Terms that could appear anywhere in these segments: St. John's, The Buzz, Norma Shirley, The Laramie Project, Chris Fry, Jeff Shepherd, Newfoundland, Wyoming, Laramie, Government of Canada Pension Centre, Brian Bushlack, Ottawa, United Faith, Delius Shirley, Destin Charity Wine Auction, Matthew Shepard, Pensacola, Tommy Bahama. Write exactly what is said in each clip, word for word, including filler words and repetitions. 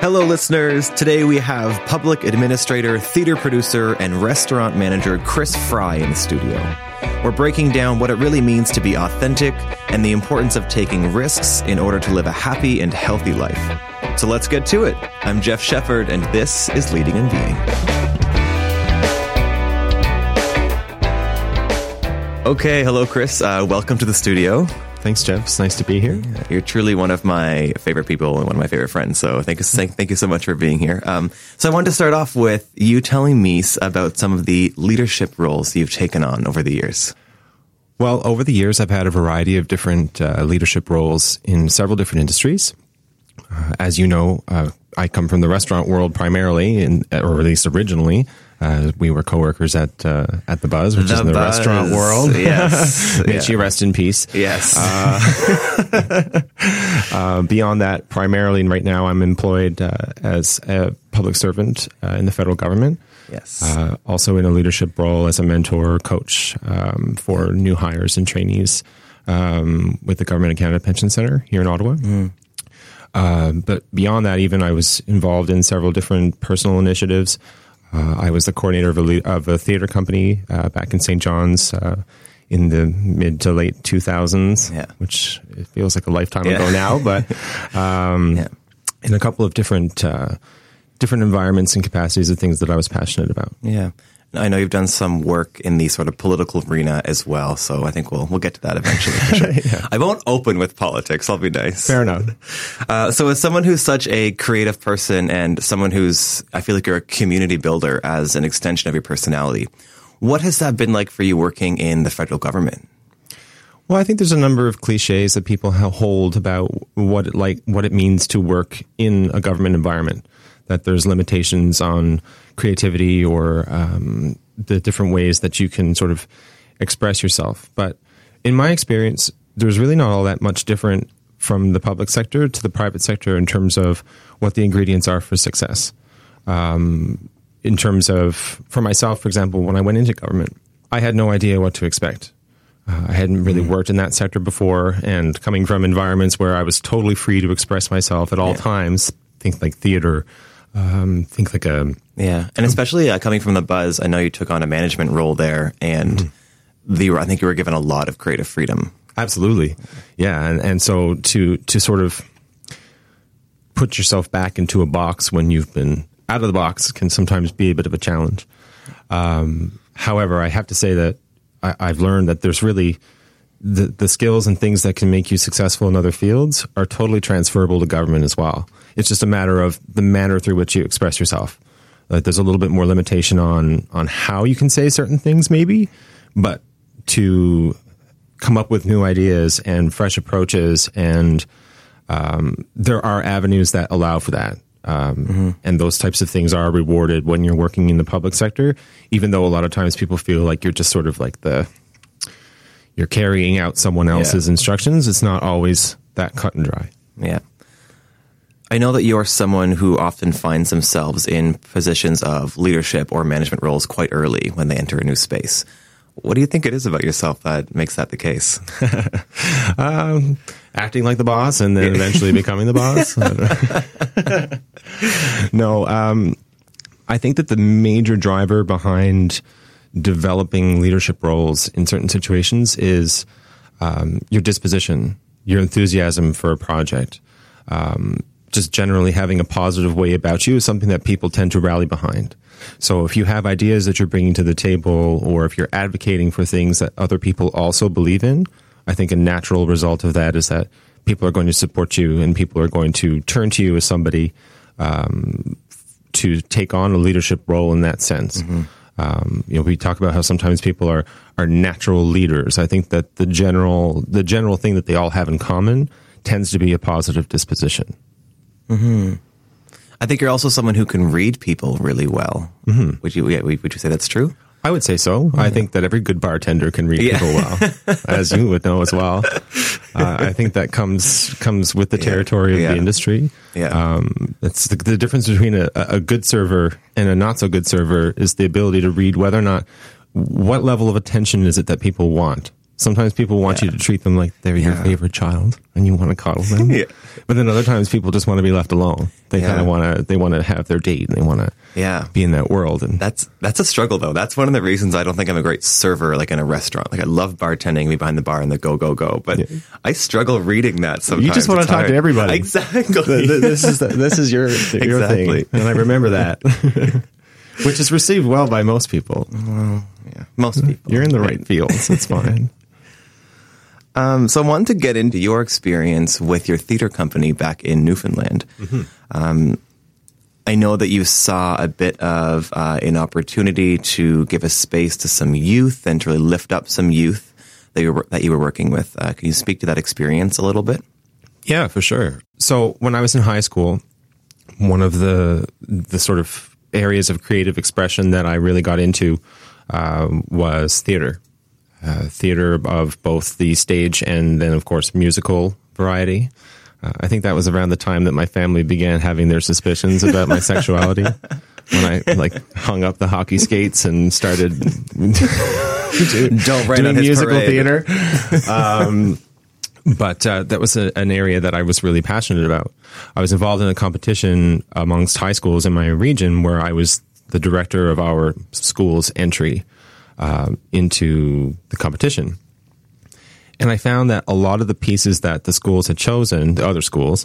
Hello, listeners. Today we have public administrator, theater producer, and restaurant manager Chris Fry in the studio. We're breaking down what it really means to be authentic and the importance of taking risks in order to live a happy and healthy life. So let's get to it. I'm Jeff Shepherd, and this is Leading and Being. Okay, hello, Chris. Uh, welcome to the studio. Thanks, Jeff. It's nice to be here. Yeah, you're truly one of my favorite people and one of my favorite friends. So thank you, thank you so much for being here. Um, so I wanted to start off with you telling me about some of the leadership roles you've taken on over the years. Well, over the years, I've had a variety of different uh, leadership roles in several different industries. Uh, as you know, uh, I come from the restaurant world primarily, and or at least originally. Uh, we were coworkers at uh, at The Buzz, which the is in the Buzz. Restaurant world. Yes. May she yeah. rest in peace. Yes. Uh, uh, beyond that, primarily right now, I'm employed uh, as a public servant uh, in the federal government. Yes. Uh, also in a leadership role as a mentor coach um, for new hires and trainees um, with the Government of Canada Pension Centre here in Ottawa. Mm. Uh, but beyond that, even I was involved in several different personal initiatives. Uh, I was the coordinator of a, le- of a theater company uh, back in Saint John's uh, in the mid to late two thousands, yeah. which it feels like a lifetime yeah. ago now. But um, yeah. in a couple of different uh, different environments and capacities of things that I was passionate about. Yeah, I know you've done some work in the sort of political arena as well. So I think we'll we'll get to that eventually. For sure. yeah. I won't open with politics. I'll be nice. Fair enough. Uh, so as someone who's such a creative person and someone who's, I feel like you're a community builder as an extension of your personality, what has that been like for you working in the federal government? Well, I think there's a number of cliches that people hold about what it like, what it means to work in a government environment, that there's limitations on creativity or um, the different ways that you can sort of express yourself. But in my experience, there's really not all that much different from the public sector to the private sector in terms of what the ingredients are for success. Um, in terms of, for myself, for example, when I went into government, I had no idea what to expect. Uh, I hadn't really mm-hmm. worked in that sector before, and coming from environments where I was totally free to express myself at all yeah. times, think like theater, um, think like a... Yeah, and especially uh, coming from The Buzz, I know you took on a management role there, and mm-hmm. the, I think you were given a lot of creative freedom. Absolutely, yeah, and, and so to to sort of put yourself back into a box when you've been out of the box can sometimes be a bit of a challenge. Um, however, I have to say that I, I've learned that there's really... The, the skills and things that can make you successful in other fields are totally transferable to government as well. It's just a matter of the manner through which you express yourself. Like there's a little bit more limitation on on how you can say certain things maybe, but to come up with new ideas and fresh approaches, and um, there are avenues that allow for that. Um, mm-hmm. And those types of things are rewarded when you're working in the public sector, even though a lot of times people feel like you're just sort of like the... You're carrying out someone else's yeah. instructions. It's not always that cut and dry. Yeah. I know that you're someone who often finds themselves in positions of leadership or management roles quite early when they enter a new space. What do you think it is about yourself that makes that the case? um, acting like the boss and then eventually becoming the boss? no, um, I think that the major driver behind developing leadership roles in certain situations is um, your disposition, your enthusiasm for a project. Um, just generally having a positive way about you is something that people tend to rally behind. So if you have ideas that you're bringing to the table, or if you're advocating for things that other people also believe in, I think a natural result of that is that people are going to support you and people are going to turn to you as somebody um, to take on a leadership role in that sense. Mm-hmm. Um, you know, we talk about how sometimes people are, are natural leaders. I think that the general the general thing that they all have in common tends to be a positive disposition. Mm-hmm. I think you're also someone who can read people really well. Mm-hmm. Would you would you say that's true? I would say so. Yeah. I think that every good bartender can read yeah. people well, as you would know as well. Uh, I think that comes comes with the territory yeah. of yeah. the industry. Yeah, um, that's the, the difference between a, a good server and a not so good server is the ability to read whether or not what level of attention is it that people want. Sometimes people want yeah. you to treat them like they're yeah. your favorite child and you want to coddle them. yeah. But then other times people just want to be left alone. They yeah. kind of want to, they want to have their date and they want to yeah. be in that world. And that's, that's a struggle though. That's one of the reasons I don't think I'm a great server, like in a restaurant. Like I love bartending, be behind the bar and the go, go, go. But yeah. I struggle reading that sometimes. You just want to talk hard. to everybody. Exactly. This is, the, this is your, the, your exactly. thing. And I remember that, which is received well by most people. Well, yeah, most people. You're in the right field. So it's fine. Um, so I wanted to get into your experience with your theater company back in Newfoundland. Mm-hmm. Um, I know that you saw a bit of uh, an opportunity to give a space to some youth and to really lift up some youth that you were, that you were working with. Uh, can you speak to that experience a little bit? Yeah, for sure. So when I was in high school, one of the the sort of areas of creative expression that I really got into um, was theater. Uh, theater of both the stage and then, of course, musical variety. Uh, I think that was around the time that my family began having their suspicions about my sexuality. When I like hung up the hockey skates and started do, Don't write doing musical parade. theater. Um, but uh, that was a, an area that I was really passionate about. I was involved in a competition amongst high schools in my region where I was the director of our school's entry Uh, into the competition. And I found that a lot of the pieces that the schools had chosen, the other schools,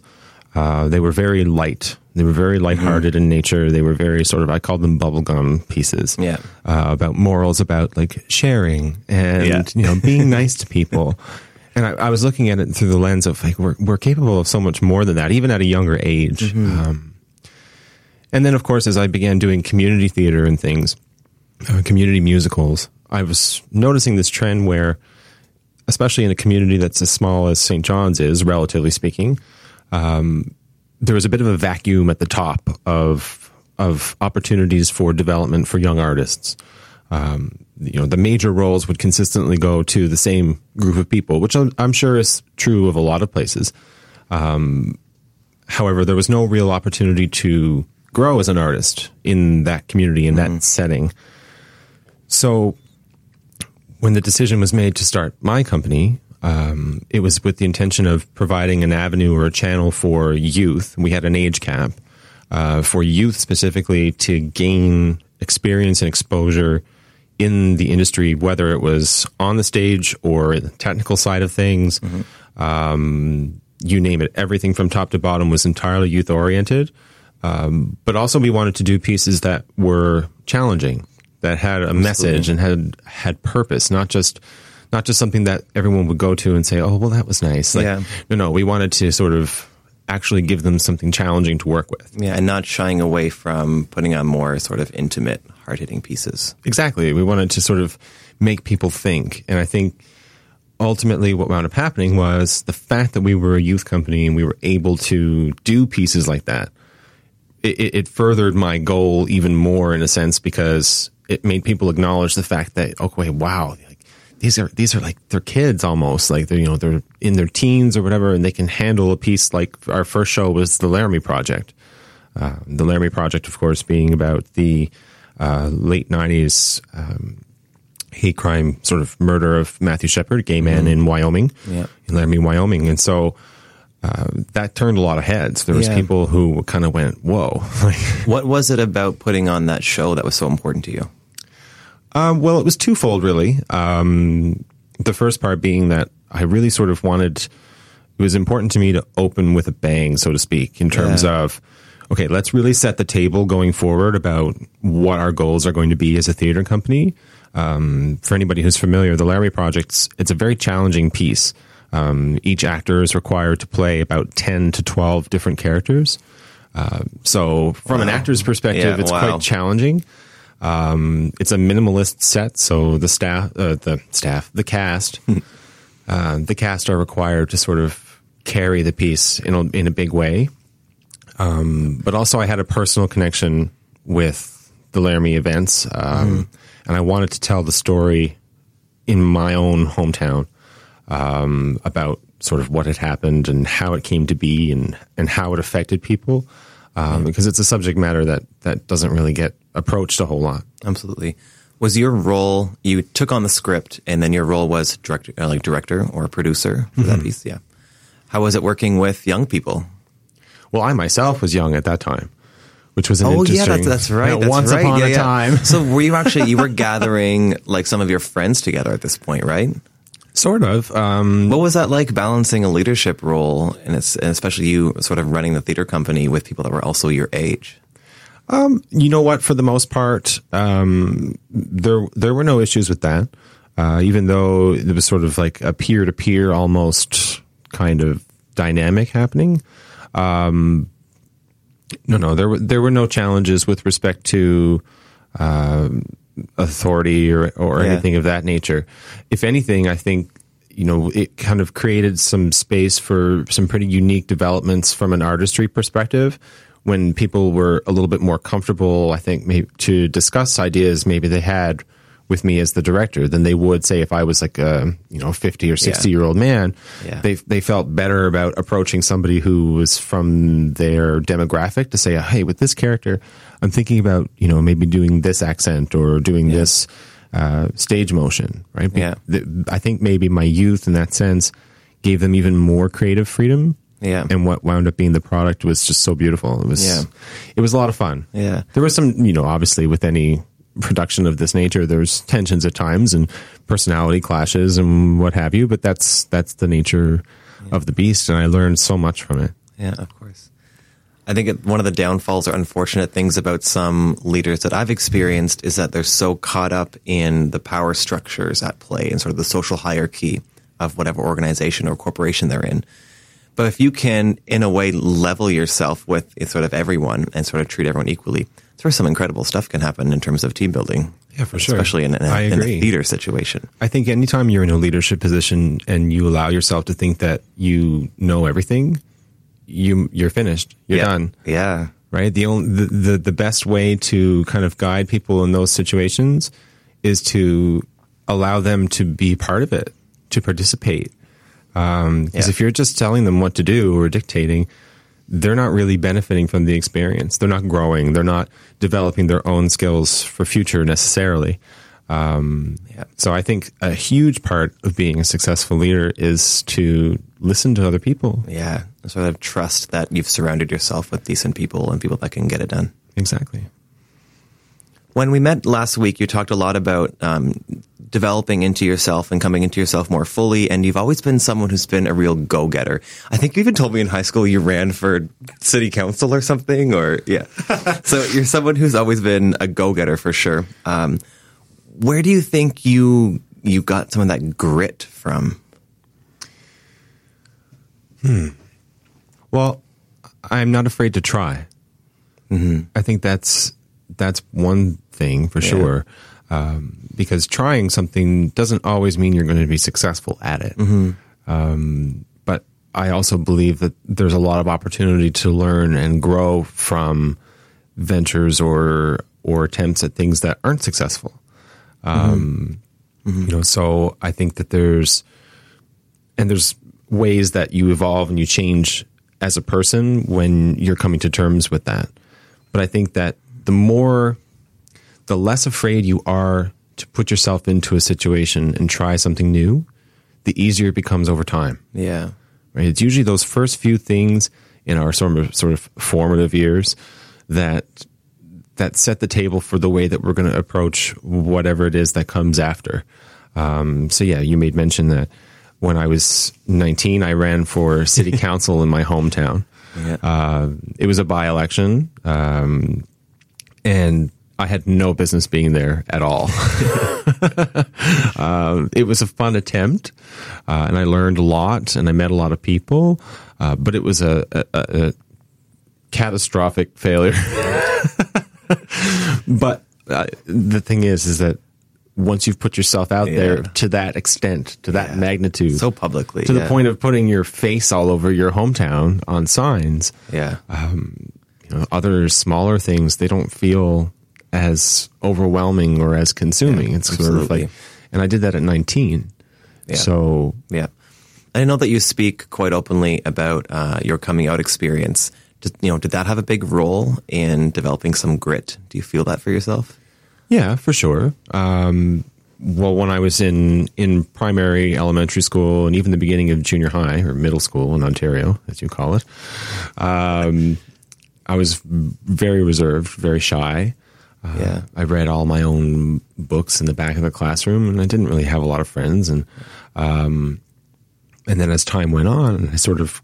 uh, they were very light. They were very lighthearted mm-hmm. in nature. They were very sort of, I called them bubblegum pieces. Yeah. Uh, about morals, about like sharing and, yeah. you know, being nice to people. And I, I was looking at it through the lens of like, we're, we're capable of so much more than that, even at a younger age. Mm-hmm. Um, and then, of course, as I began doing community theater and things, Uh, community musicals, I was noticing this trend where, especially in a community that's as small as Saint John's is, relatively speaking, um, there was a bit of a vacuum at the top of of opportunities for development for young artists. Um, you know, the major roles would consistently go to the same group of people, which I'm, I'm sure is true of a lot of places. Um, however, there was no real opportunity to grow as an artist in that community, in that mm. setting. So when the decision was made to start my company, um, it was with the intention of providing an avenue or a channel for youth. We had an age cap uh, for youth specifically to gain experience and exposure in the industry, whether it was on the stage or in the technical side of things. Mm-hmm. Um, you name it. Everything from top to bottom was entirely youth-oriented. Um, but also we wanted to do pieces that were challenging, that had a message and had had purpose, not just not just something that everyone would go to and say, oh, well, that was nice. Like, yeah. No, no, we wanted to sort of actually give them something challenging to work with. Yeah, and not shying away from putting on more sort of intimate, hard-hitting pieces. Exactly. We wanted to sort of make people think. And I think ultimately what wound up happening was the fact that we were a youth company and we were able to do pieces like that, it, it furthered my goal even more in a sense because it made people acknowledge the fact that, okay, wow, like, these are these are like they're kids almost, like they're you know they're in their teens or whatever, and they can handle a piece like our first show was The Laramie Project. Uh, the Laramie Project, of course, being about the uh, late nineties um, hate crime sort of murder of Matthew Shepard, gay man mm-hmm. in Wyoming, yeah. in Laramie, Wyoming, and so. Uh, that turned a lot of heads. There was yeah. people who kind of went, whoa. What was it about putting on that show that was so important to you? Um, well, it was twofold, really. Um, the first part being that I really sort of wanted, it was important to me to open with a bang, so to speak, in terms yeah. of, okay, let's really set the table going forward about what our goals are going to be as a theater company. Um, for anybody who's familiar, The Laramie Project, it's a very challenging piece. Um, each actor is required to play about ten to twelve different characters. Uh, so from wow. an actor's perspective, yeah, it's wow. quite challenging. Um, it's a minimalist set. So the staff, uh, the staff, the cast, uh, the cast are required to sort of carry the piece in a, in a big way. Um, but also I had a personal connection with the Laramie events. Um, mm. and I wanted to tell the story in my own hometown. Um, about sort of what had happened and how it came to be and, and how it affected people, um, because it's a subject matter that, that doesn't really get approached a whole lot. Absolutely. Was your role, you took on the script, and then your role was director, like director or producer for mm-hmm. that piece? Yeah. How was it working with young people? Well, I myself was young at that time, which was an oh, interesting... Oh, yeah, that's, that's right. You know, that's once right. upon yeah, a yeah. time. So were you actually, you were gathering like some of your friends together at this point, right? Sort of. Um, what was that like, balancing a leadership role, and, it's, and especially you sort of running the theater company with people that were also your age? Um, you know what, for the most part, um, there, there were no issues with that. Uh, even though it was sort of like a peer to peer almost kind of dynamic happening. Um, no, no, there were, there were no challenges with respect to, um, uh, authority or, or yeah. anything of that nature. If anything, I think, you know, it kind of created some space for some pretty unique developments from an artistry perspective. When people were a little bit more comfortable, I think, maybe to discuss ideas maybe they had with me as the director than they would, say, if I was like a, you know, fifty or sixty yeah. year old man. Yeah. They they felt better about approaching somebody who was from their demographic to say, hey, with this character, I'm thinking about, you know, maybe doing this accent or doing yeah. this uh, stage motion, right? Yeah. I think maybe my youth in that sense gave them even more creative freedom. Yeah. And what wound up being the product was just so beautiful. It was, yeah. it was a lot of fun. Yeah. There was some, you know, obviously with any production of this nature, there's tensions at times and personality clashes and what have you, but that's, that's the nature yeah. of the beast. And I learned so much from it. Yeah, of course. I think it, one of the downfalls or unfortunate things about some leaders that I've experienced is that they're so caught up in the power structures at play and sort of the social hierarchy of whatever organization or corporation they're in. But if you can, in a way, level yourself with sort of everyone and sort of treat everyone equally, that's where some incredible stuff can happen in terms of team building. Yeah, for sure. Especially in, in, a, in a theater situation. I think anytime you're in a leadership position and you allow yourself to think that you know everything, you, you're finished. You're yeah. done. Yeah. Right? The, only, the, the, the best way to kind of guide people in those situations is to allow them to be part of it, to participate. Um, because yeah. if you're just telling them what to do or dictating, they're not really benefiting from the experience. They're not growing. They're not developing their own skills for future necessarily. Um, yeah. So I think a huge part of being a successful leader is to listen to other people. Yeah. Sort of trust that you've surrounded yourself with decent people and people that can get it done. Exactly. When we met last week, you talked a lot about um, developing into yourself and coming into yourself more fully, and you've always been someone who's been a real go-getter. I think you even told me in high school you ran for city council or something, or yeah. So you're someone who's always been a go-getter for sure. Um, where do you think you you got some of that grit from? Hmm. Well, I'm not afraid to try. Mm-hmm. I think that's that's one thing for yeah. sure. Um, because trying something doesn't always mean you're going to be successful at it. Mm-hmm. Um, but I also believe that there's a lot of opportunity to learn and grow from ventures or, or attempts at things that aren't successful. Um, mm-hmm. you know, so I think that there's, and there's ways that you evolve and you change as a person when you're coming to terms with that. But I think that the more, the less afraid you are to put yourself into a situation and try something new, the easier it becomes over time. Yeah. Right? It's usually those first few things in our sort of, sort of formative years that that set the table for the way that we're going to approach whatever it is that comes after. Um, so, yeah, you made mention that when I was nineteen, I ran for city council in my hometown. Yeah. Uh, it was a by-election. Um, and I had no business being there at all. um, it was a fun attempt, uh, and I learned a lot, and I met a lot of people, uh, but it was a, a, a catastrophic failure. But uh, the thing is, is that once you've put yourself out yeah. there to that extent, to that yeah. magnitude, so publicly, to yeah. the point of putting your face all over your hometown on signs, yeah, um, you know, other smaller things, they don't feel as overwhelming or as consuming. Yeah, it's absolutely. Sort of like, and I did that at nineteen. Yeah. So, yeah. I know that you speak quite openly about uh, your coming out experience. Did, you know, did that have a big role in developing some grit? Do you feel that for yourself? Yeah, for sure. Um, well, when I was in, in primary elementary school and even the beginning of junior high or middle school in Ontario, as you call it, um, I was very reserved, very shy. Uh, yeah. I read all my own books in the back of the classroom, and I didn't really have a lot of friends. And um, and then as time went on, I sort of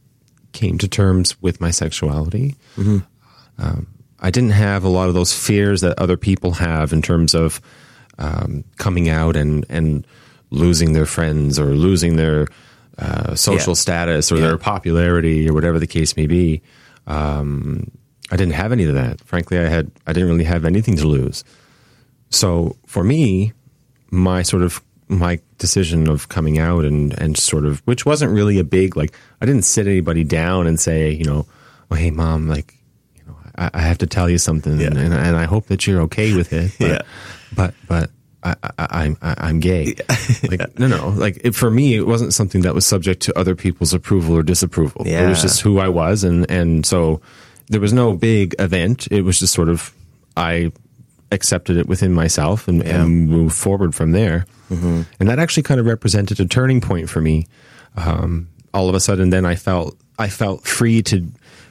came to terms with my sexuality. Mm-hmm. Um, I didn't have a lot of those fears that other people have in terms of um, coming out and, and losing their friends or losing their uh, social yeah. status or yeah. their popularity or whatever the case may be. Um, I didn't have any of that. Frankly, I had I didn't really have anything to lose. So for me, my sort of my decision of coming out and, and sort of, which wasn't really a big, like, I didn't sit anybody down and say, you know, oh, hey, mom, like, you know, I, I have to tell you something, yeah. and, and I hope that you're okay with it. But, yeah. but, but I, I, I'm, I, I'm gay. Yeah. Like, yeah. no, no. Like, it, for me, it wasn't something that was subject to other people's approval or disapproval. Yeah. It was just who I was. And, and so there was no big event. It was just sort of, I accepted it within myself and, yeah. and moved forward from there. Mm-hmm. And that actually kind of represented a turning point for me. Um, all of a sudden, then I felt I felt free to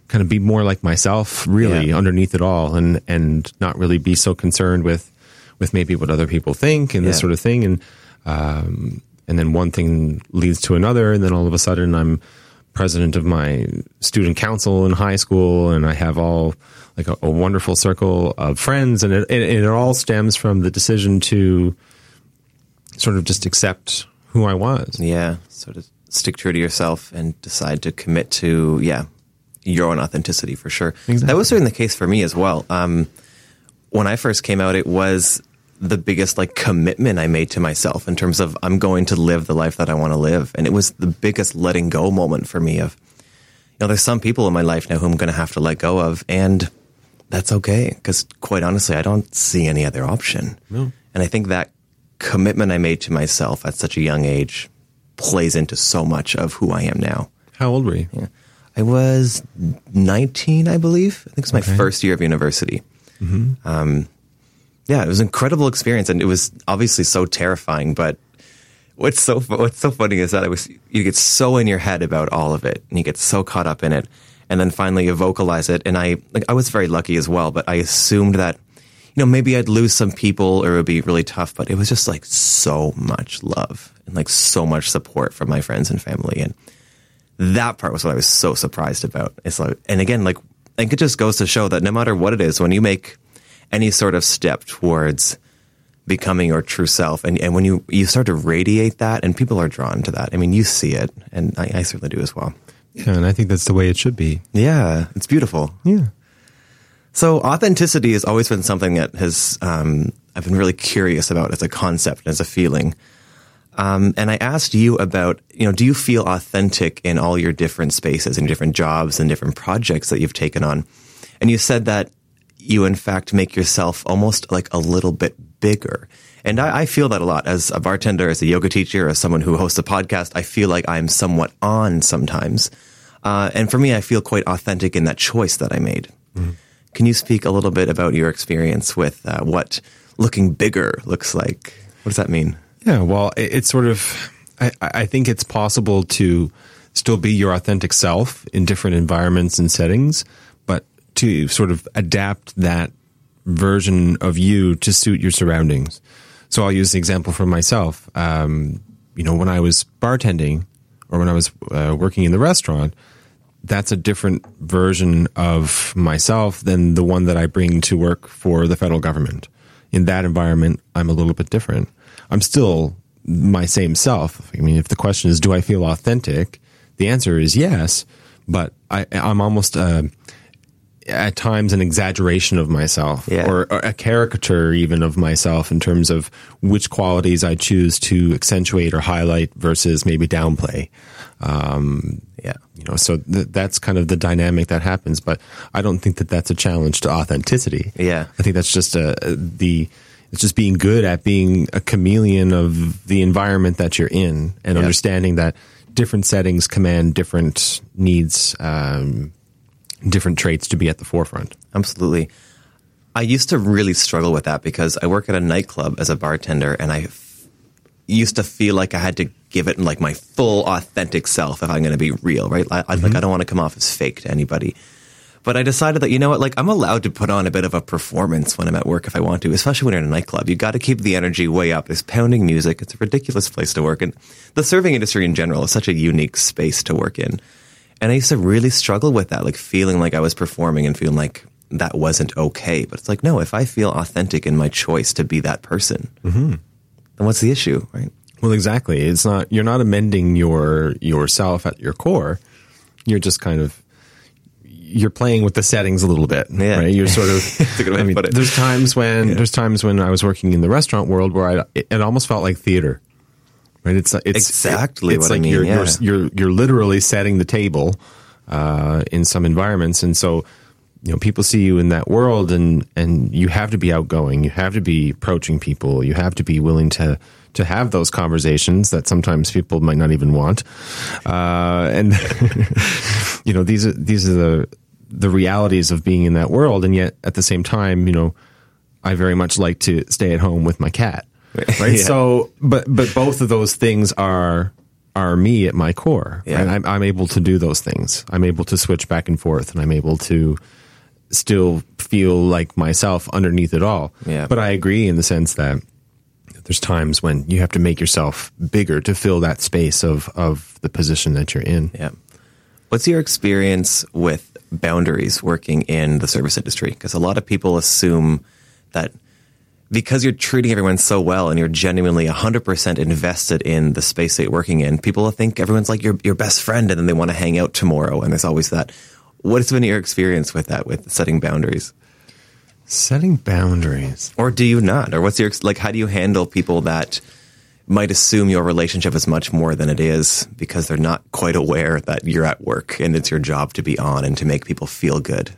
kind of be more like myself, really, yeah. underneath it all, and and not really be so concerned with with maybe what other people think and yeah. this sort of thing. And um, and then one thing leads to another, and then all of a sudden, I'm president of my student council in high school, and I have all like a, a wonderful circle of friends, and it, and it all stems from the decision to sort of just accept who I was. Yeah. Sort of stick true to yourself and decide to commit to, yeah, your own authenticity for sure. Exactly. That was certainly the case for me as well. Um, when I first came out, it was the biggest like commitment I made to myself in terms of I'm going to live the life that I want to live. And it was the biggest letting go moment for me of, you know, there's some people in my life now who I'm going to have to let go of. And that's okay. Because quite honestly, I don't see any other option. No. And I think that commitment I made to myself at such a young age plays into so much of who I am now. How old were you? Yeah. I was nineteen, I believe. I think it's my okay. first year of university. Mm-hmm. Um, yeah, it was an incredible experience, and it was obviously so terrifying. But what's so what's so funny is that it was you get so in your head about all of it, and you get so caught up in it, and then finally you vocalize it. And I like I was very lucky as well, but I assumed that, you know, maybe I'd lose some people or it would be really tough, but it was just like so much love and like so much support from my friends and family. And that part was what I was so surprised about. It's like, and again, like, I think it just goes to show that no matter what it is, when you make any sort of step towards becoming your true self, and, and when you, you start to radiate that, and people are drawn to that. I mean, you see it, and I, I certainly do as well. Yeah, and I think that's the way it should be. Yeah, it's beautiful. Yeah. So authenticity has always been something that has um, I've been really curious about as a concept, as a feeling. Um, and I asked you about, you know, do you feel authentic in all your different spaces and different jobs and different projects that you've taken on? And you said that you, in fact, make yourself almost like a little bit bigger. And I, I feel that a lot as a bartender, as a yoga teacher, as someone who hosts a podcast. I feel like I'm somewhat on sometimes. Uh, and for me, I feel quite authentic in that choice that I made. Mm-hmm. Can you speak a little bit about your experience with uh, what looking bigger looks like? What does that mean? Yeah, well, it, it's sort of, I, I think it's possible to still be your authentic self in different environments and settings, but to sort of adapt that version of you to suit your surroundings. So I'll use the example for myself. Um, you know, when I was bartending or when I was uh, working in the restaurant, that's a different version of myself than the one that I bring to work for the federal government. In that environment, I'm a little bit different. I'm still my same self. I mean, if the question is, do I feel authentic? The answer is yes, but I, I'm almost uh, at times an exaggeration of myself yeah. or, or a caricature even of myself in terms of which qualities I choose to accentuate or highlight versus maybe downplay. Um, yeah. You know, so th- that's kind of the dynamic that happens, but I don't think that that's a challenge to authenticity. Yeah. I think that's just a, the, it's just being good at being a chameleon of the environment that you're in and yeah. understanding that different settings command different needs, um, different traits to be at the forefront. Absolutely. I used to really struggle with that because I work at a nightclub as a bartender, and I f- used to feel like I had to give it like my full authentic self if I'm going to be real, right? I, mm-hmm. Like I don't want to come off as fake to anybody. But I decided that, you know what, like I'm allowed to put on a bit of a performance when I'm at work if I want to, especially when you're in a nightclub. You got to keep the energy way up. There's pounding music. It's a ridiculous place to work. And the serving industry in general is such a unique space to work in. And I used to really struggle with that, like feeling like I was performing and feeling like that wasn't okay. But it's like, no, if I feel authentic in my choice to be that person, mm-hmm. then what's the issue, right? Well, exactly. It's not, you're not amending your yourself at your core. You're just kind of, you're playing with the settings a little bit, yeah. right? You're sort of, I mean, there's times when, yeah. there's times when I was working in the restaurant world where I, it, it almost felt like theater, right? It's, it's exactly it, it's what like I mean. You're, yeah. you're, you're, you're literally setting the table, uh, in some environments. And so, you know, people see you in that world, and, and you have to be outgoing. You have to be approaching people. You have to be willing to, to have those conversations that sometimes people might not even want. Uh, and, you know, these are, these are the, the realities of being in that world. And yet at the same time, you know, I very much like to stay at home with my cat. Right. right? Yeah. So, but, but both of those things are, are me at my core. Yeah. And I'm, I'm able to do those things. I'm able to switch back and forth, and I'm able to still feel like myself underneath it all. Yeah. But I agree in the sense that there's times when you have to make yourself bigger to fill that space of, of the position that you're in. Yeah. What's your experience with boundaries working in the service industry? Because a lot of people assume that because you're treating everyone so well and you're genuinely one hundred percent invested in the space that you're working in, people think everyone's like your your best friend, and then they want to hang out tomorrow. And there's always that. What's been your experience with that, with setting boundaries? Setting boundaries. Or do you not? Or what's your, like, how do you handle people that might assume your relationship is much more than it is because they're not quite aware that you're at work and it's your job to be on and to make people feel good?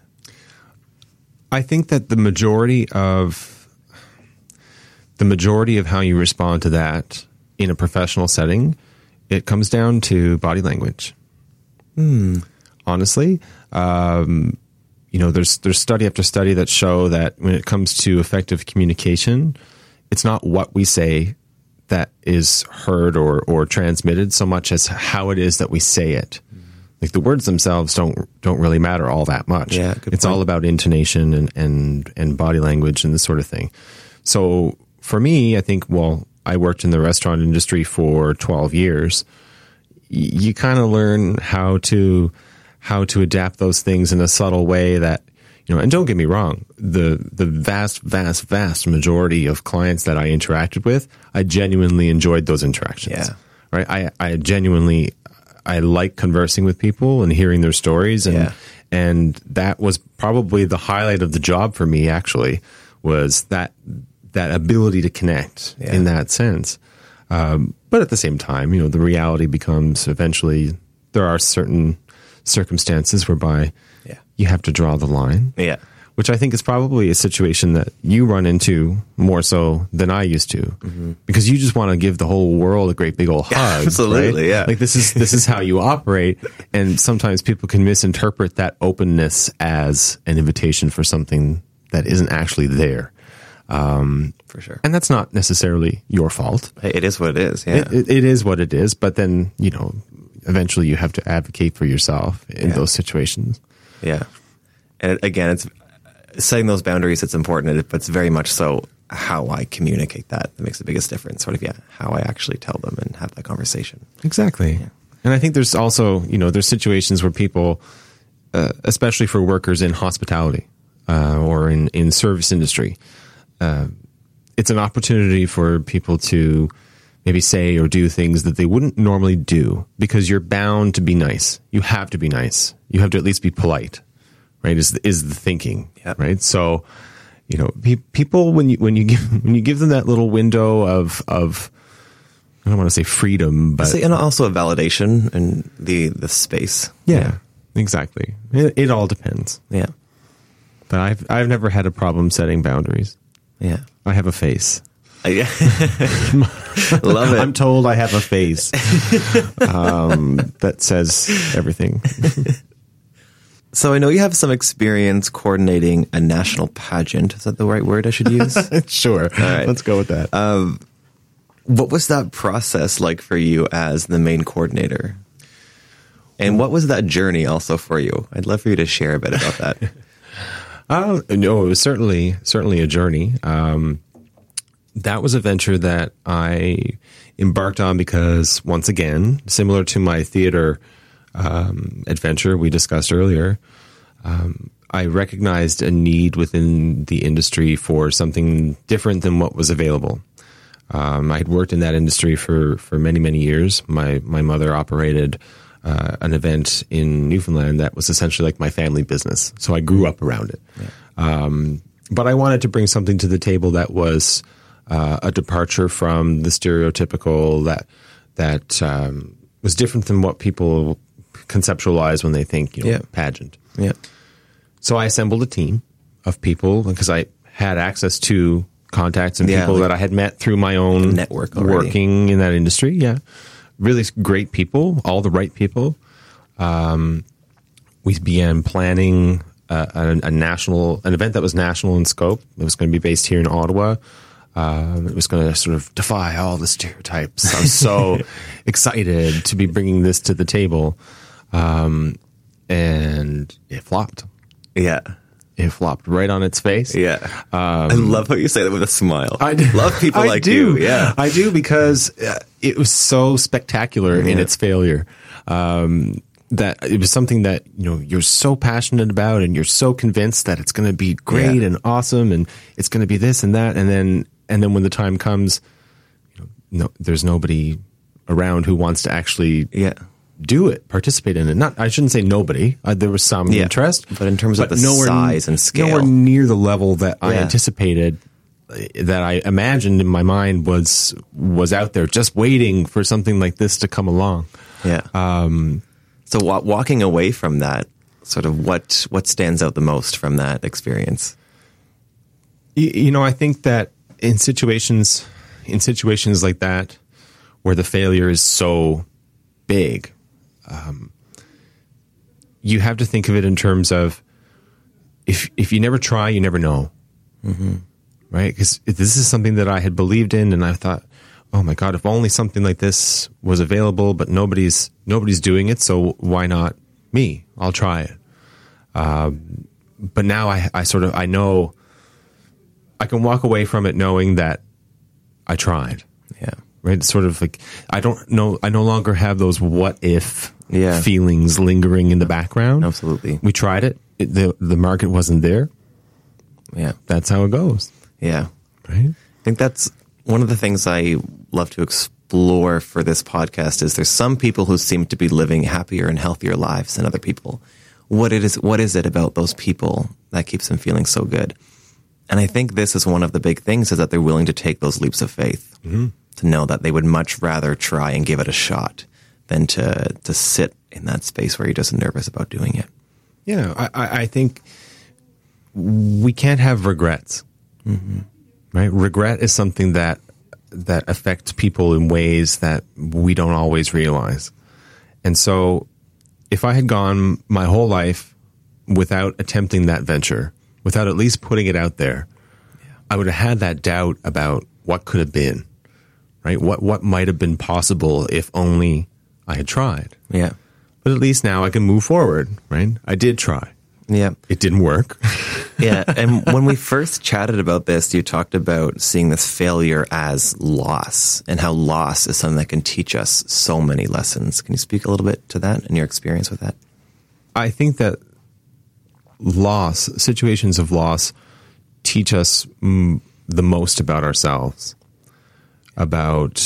I think that the majority of, the majority of how you respond to that in a professional setting, it comes down to body language. Hmm. Honestly, um, You know, there's there's study after study that show that when it comes to effective communication, it's not what we say that is heard or, or transmitted so much as how it is that we say it. Mm. Like the words themselves don't don't really matter all that much. Yeah, it's all about intonation and, and, and body language and this sort of thing. So for me, I think, well, I worked in the restaurant industry for twelve years. You kind of learn how to... how to adapt those things in a subtle way that, you know, and don't get me wrong, the the vast, vast, vast majority of clients that I interacted with, I genuinely enjoyed those interactions. Yeah. Right. I, I genuinely, I like conversing with people and hearing their stories. And, yeah. and that was probably the highlight of the job for me, actually, was that, that ability to connect yeah. in that sense. Um, but at the same time, you know, the reality becomes eventually there are certain circumstances whereby yeah. you have to draw the line, yeah. which I think is probably a situation that you run into more so than I used to, mm-hmm. because you just want to give the whole world a great big old hug. Yeah, absolutely, right? yeah. Like this is this is how you operate, and sometimes people can misinterpret that openness as an invitation for something that isn't actually there. Um, for sure, and that's not necessarily your fault. It is what it is. Yeah, it, it, it is what it is. But then you know. Eventually you have to advocate for yourself in yeah. those situations. Yeah. And again, it's setting those boundaries. It's important, but it's very much so how I communicate that that makes the biggest difference. Sort of, yeah, how I actually tell them and have that conversation. Exactly. Yeah. And I think there's also, you know, there's situations where people, uh, especially for workers in hospitality uh, or in, in service industry, uh, it's an opportunity for people to maybe say or do things that they wouldn't normally do because you're bound to be nice. You have to be nice. You have to at least be polite, right? Is the, is the thinking, yep. right? So, you know, pe- people when you when you give when you give them that little window of of I don't want to say freedom, but and also a validation and the the space. Yeah, yeah. exactly. It, it all depends. Yeah, but I've I've never had a problem setting boundaries. Yeah, I have a face. Yeah. Love it. I'm told I have a face um, that says everything. So I know you have some experience coordinating a national pageant. Is that the right word I should use? Sure. All right. Let's go with that. Um, what was that process like for you as the main coordinator? And what was that journey also for you? I'd love for you to share a bit about that. uh, no, it was certainly, certainly a journey. Um, that was a venture that I embarked on because, once again, similar to my theater Um, adventure we discussed earlier, um, I recognized a need within the industry for something different than what was available. Um, I had worked in that industry for, for many, many years. My my mother operated uh, an event in Newfoundland that was essentially like my family business, so I grew up around it. Yeah. Um, but I wanted to bring something to the table that was uh, a departure from the stereotypical, that that um, was different than what people conceptualize when they think, you know, yeah. pageant. Yeah. So I assembled a team of people because I had access to contacts and yeah, people like that I had met through my own network already. Working in that industry. Yeah. Really great people, all the right people. Um, we began planning uh, a, a national, an event that was national in scope. It was going to be based here in Ottawa. Um, it was going to sort of defy all the stereotypes. I was so excited to be bringing this to the table. Um, and it flopped. Yeah. It flopped right on its face. Yeah. Um, I love how you say that with a smile. I do. Love people I like do. You. Yeah. I do, because it was so spectacular yeah. in its failure. Um, that it was something that, you know, you're so passionate about and you're so convinced that it's going to be great yeah. and awesome and it's going to be this and that. And then, and then when the time comes, you know, no, there's nobody around who wants to actually yeah. do it, participate in it. Not, I shouldn't say nobody. Uh, there was some yeah. interest, but in terms but of the size n- and scale, nowhere near the level that yeah. I anticipated, that I imagined in my mind was, was out there just waiting for something like this to come along. Yeah. Um, so w- walking away from that, sort of what, what stands out the most from that experience? You, you know, I think that in situations, in situations like that, where the failure is so big, Um, you have to think of it in terms of, if if you never try, you never know, mm-hmm. right? Because this is something that I had believed in, and I thought, oh my God, if only something like this was available, but nobody's nobody's doing it, so why not me? I'll try it. Um, but now I, I sort of, I know, I can walk away from it knowing that I tried. Yeah. Right, it's sort of like, I don't know, I no longer have those what if yeah. feelings lingering in the background. Absolutely. We tried it. it. The the market wasn't there. Yeah. That's how it goes. Yeah. Right? I think that's one of the things I love to explore for this podcast is there's some people who seem to be living happier and healthier lives than other people. What it is, what is it about those people that keeps them feeling so good? And I think this is one of the big things, is that they're willing to take those leaps of faith. Mm-hmm. To know that they would much rather try and give it a shot than to to sit in that space where you're just nervous about doing it. Yeah, I, I think we can't have regrets, mm-hmm. right? Regret is something that that affects people in ways that we don't always realize. And so if I had gone my whole life without attempting that venture, without at least putting it out there, yeah. I would have had that doubt about what could have been. Right? What what might have been possible if only I had tried. Yeah. But at least now I can move forward, right? I did try. Yeah. It didn't work. yeah. And when we first chatted about this, you talked about seeing this failure as loss, and how loss is something that can teach us so many lessons. Can you speak a little bit to that and your experience with that? I think that loss, situations of loss, teach us mm, the most about ourselves. About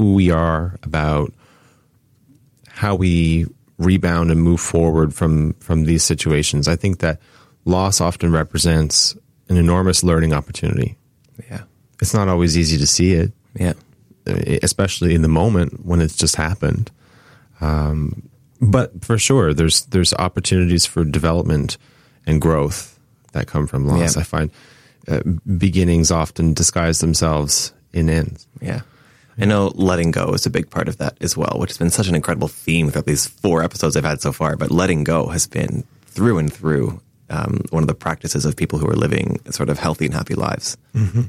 who we are, about how we rebound and move forward from, from these situations. I think that loss often represents an enormous learning opportunity. Yeah. It's not always easy to see it. Yeah. Especially in the moment when it's just happened. Um, but for sure, there's, there's opportunities for development and growth that come from loss. Yeah. I find uh, beginnings often disguise themselves in ends. Yeah. I know letting go is a big part of that as well, which has been such an incredible theme throughout these four episodes I've had so far. But letting go has been through and through um, one of the practices of people who are living sort of healthy and happy lives. Mm-hmm.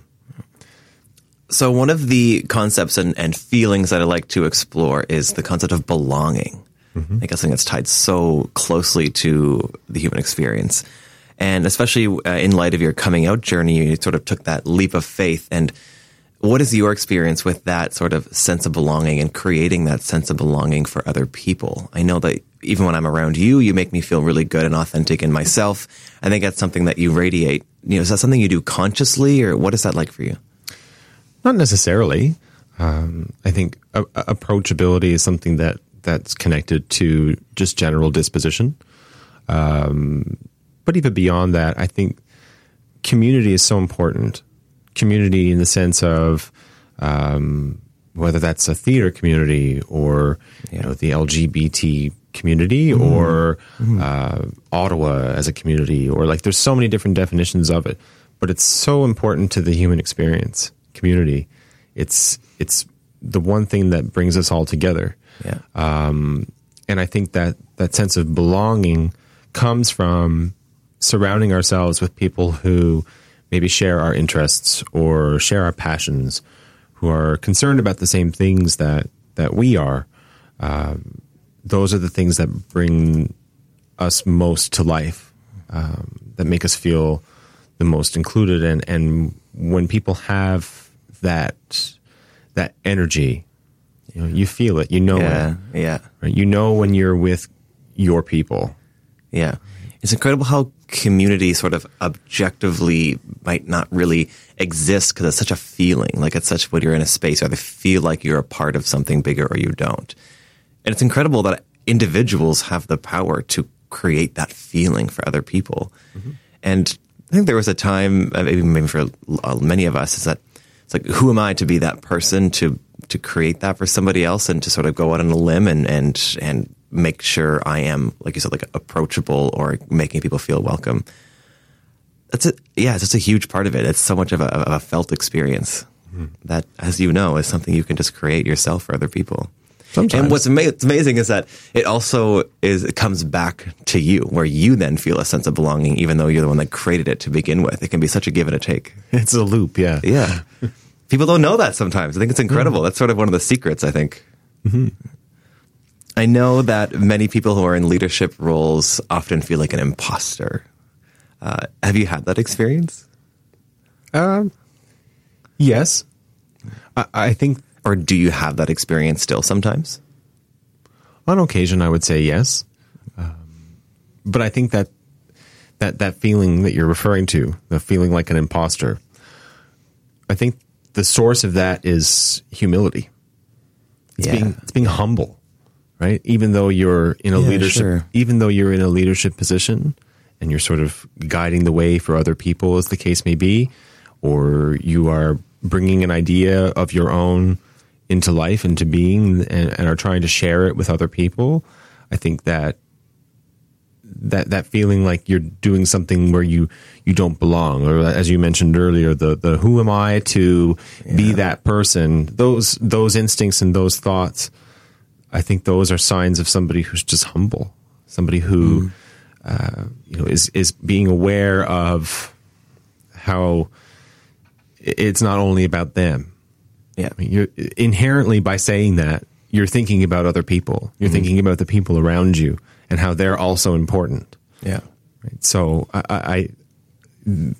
So one of the concepts and, and feelings that I like to explore is the concept of belonging. Mm-hmm. I guess I think that's tied so closely to the human experience. And especially uh, in light of your coming out journey, you sort of took that leap of faith. And what is your experience with that sort of sense of belonging and creating that sense of belonging for other people? I know that even when I'm around you, you make me feel really good and authentic in myself. I think that's something that you radiate. You know, is that something you do consciously, or what is that like for you? Not necessarily. Um, I think uh, approachability is something that that's connected to just general disposition. Um, but even beyond that, I think community is so important. Community in the sense of um, whether that's a theater community or yeah. you know, the L G B T community mm. or mm. Uh, Ottawa as a community, or like there's so many different definitions of it, but it's so important to the human experience. Community, it's it's the one thing that brings us all together. Yeah. Um, and I think that that sense of belonging comes from surrounding ourselves with people who maybe share our interests or share our passions, who are concerned about the same things that, that we are. Um, those are the things that bring us most to life, um, that make us feel the most included. And, and when people have that that energy, you know, you feel it, you know yeah, it. Yeah. Right? You know when you're with your people. Yeah. It's incredible how community sort of objectively might not really exist because it's such a feeling. Like it's such when you're in a space, you either feel like you're a part of something bigger or you don't. And it's incredible that individuals have the power to create that feeling for other people. Mm-hmm. And I think there was a time, maybe, maybe for many of us, is that it's like, who am I to be that person to to create that for somebody else and to sort of go out on a limb and and and make sure I am, like you said, like approachable or making people feel welcome. That's it. Yeah, it's just a huge part of it. It's so much of a, of a felt experience mm-hmm. that, as you know, is something you can just create yourself for other people. Sometimes. And what's ama- amazing is that it also is it comes back to you, where you then feel a sense of belonging, even though you're the one that created it to begin with. It can be such a give and a take. It's a loop, yeah. Yeah. People don't know that sometimes. I think it's incredible. Mm-hmm. That's sort of one of the secrets, I think. Mm-hmm. I know that many people who are in leadership roles often feel like an imposter. Uh, have you had that experience? Um, yes. I, I think... Or do you have that experience still sometimes? On occasion, I would say yes. Um, but I think that, that that feeling that you're referring to, the feeling like an imposter, I think the source of that is humility. It's, yeah. being, it's being humble, right? Even though you're in a yeah, leadership, sure. even though you're in a leadership position and you're sort of guiding the way for other people, as the case may be, or you are bringing an idea of your own into life, into being, and, and are trying to share it with other people. I think that that that feeling like you're doing something where you, you don't belong, or as you mentioned earlier, the the who am I to yeah. be that person? Those those instincts and those thoughts, I think those are signs of somebody who's just humble, somebody who mm. uh, you know is is being aware of how it's not only about them. Yeah, I mean, you're inherently by saying that you're thinking about other people. You're mm-hmm. thinking about the people around you and how they're also important. Yeah. Right? So I, I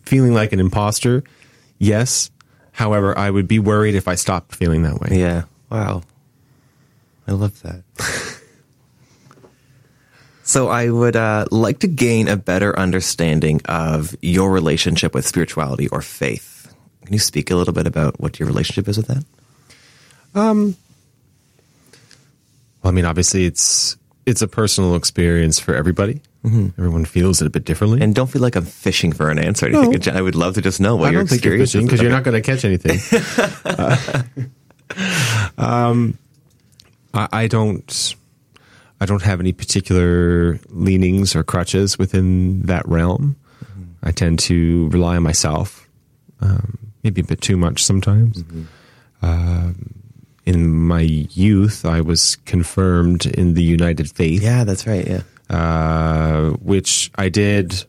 feeling like an imposter. Yes. However, I would be worried if I stopped feeling that way. Yeah. Wow. I love that. So I would uh, like to gain a better understanding of your relationship with spirituality or faith. Can you speak a little bit about what your relationship is with that? Um, well, I mean, obviously it's, it's a personal experience for everybody. Mm-hmm. Everyone feels it a bit differently. And don't feel like I'm fishing for an answer. No. Think, I would love to just know what your experience is. I don't think you're fishing, because you're not going to catch anything. uh, um, I, I don't, I don't have any particular leanings or crutches within that realm. Mm-hmm. I tend to rely on myself. Um, maybe a bit too much sometimes. Mm-hmm. Uh, in my youth, I was confirmed in the United Faith. Yeah, that's right, yeah. Uh, which I did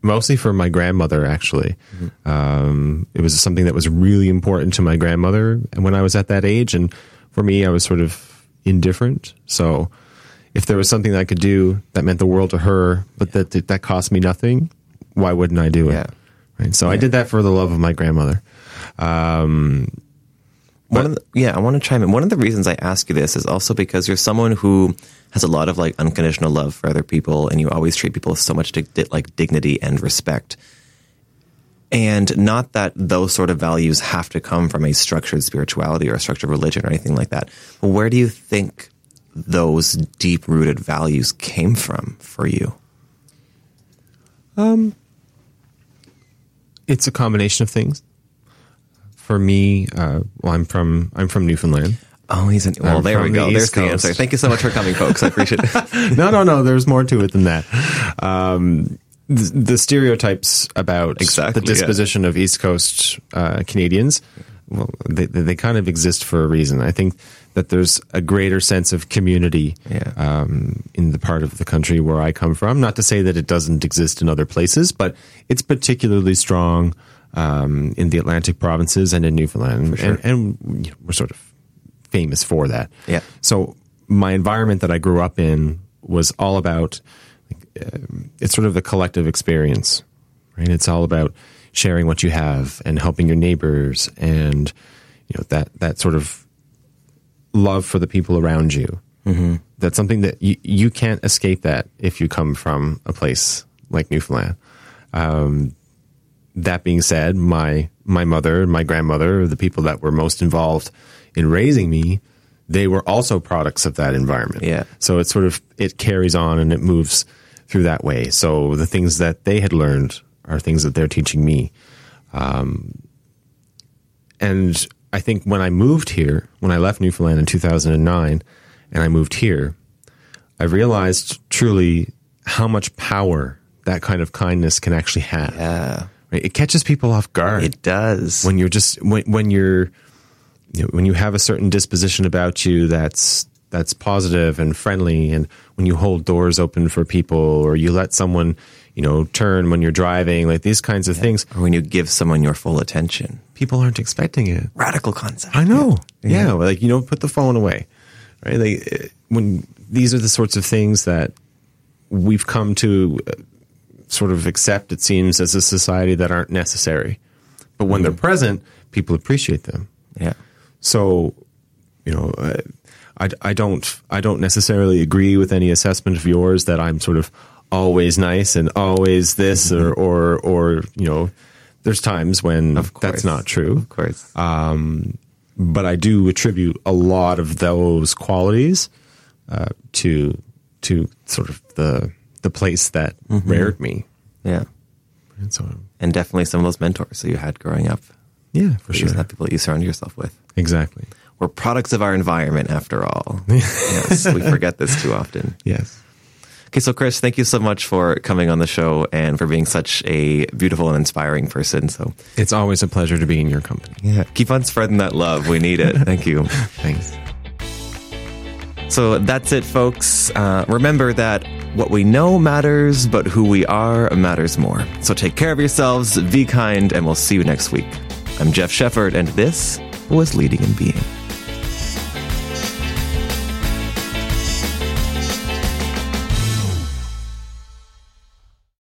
mostly for my grandmother, actually. Mm-hmm. Um, it was something that was really important to my grandmother when I was at that age. And for me, I was sort of indifferent. So if there was something that I could do that meant the world to her, but yeah. that that cost me nothing, why wouldn't I do it? Yeah. Right. So yeah. I did that for the love of my grandmother. Um, One of the, yeah, I want to chime in. One of the reasons I ask you this is also because you're someone who has a lot of like unconditional love for other people, and you always treat people with so much dig- like dignity and respect. And not that those sort of values have to come from a structured spirituality or a structured religion or anything like that. But where do you think those deep-rooted values came from for you? Um, it's a combination of things. For me, uh, well, I'm from I'm from Newfoundland. Oh, he's in. Well, I'm there we go. The There's the answer. Thank you so much for coming, folks. I appreciate it. no, no, no. There's more to it than that. Um, the, the stereotypes about exactly, the disposition yeah. of East Coast uh, Canadians, well, they, they kind of exist for a reason. I think that there's a greater sense of community yeah. um, in the part of the country where I come from. Not to say that it doesn't exist in other places, but it's particularly strong Um, in the Atlantic provinces and in Newfoundland. Sure. And, and you know, we're sort of famous for that. Yeah. So my environment that I grew up in was all about, uh, it's sort of the collective experience, right? It's all about sharing what you have and helping your neighbors and, you know, that, that sort of love for the people around you. Mm-hmm. That's something that you, you can't escape that if you come from a place like Newfoundland. Um, That being said, my my mother, my grandmother, the people that were most involved in raising me, they were also products of that environment. Yeah. So it sort of, it carries on and it moves through that way. So the things that they had learned are things that they're teaching me. Um, and I think when I moved here, when I left Newfoundland in two thousand nine and I moved here, I realized truly how much power that kind of kindness can actually have. Yeah. It catches people off guard. It does. When you're just when when you're you know, when you have a certain disposition about you that's that's positive and friendly, and when you hold doors open for people, or you let someone, you know, turn when you're driving, like these kinds of yeah. things. Or when you give someone your full attention. People aren't expecting it. Radical concept. I know. Yeah. yeah. Like, you know, put the phone away. Right? Like, when these are the sorts of things that we've come to sort of accept, it seems, as a society, that aren't necessary, but when mm-hmm. they're present, people appreciate them. Yeah. So, you know, I, I don't I don't necessarily agree with any assessment of yours that I'm sort of always nice and always this mm-hmm. or, or or you know, there's times when of course. That's not true. Of course. Um, but I do attribute a lot of those qualities uh, to to sort of the. the place that mm-hmm. reared me. Yeah. And so, and definitely some of those mentors that you had growing up. Yeah, for sure. Not people that you surround yourself with. Exactly. We're products of our environment, after all. Yes. We forget this too often. Yes. Okay, so Chris, thank you so much for coming on the show and for being such a beautiful and inspiring person. So it's always a pleasure to be in your company. Yeah. Keep on spreading that love. We need it. Thank you. Thanks. So that's it, folks. Uh, remember that what we know matters, but who we are matters more. So take care of yourselves, be kind, and we'll see you next week. I'm Jeff Shepherd, and this was Leading and Being.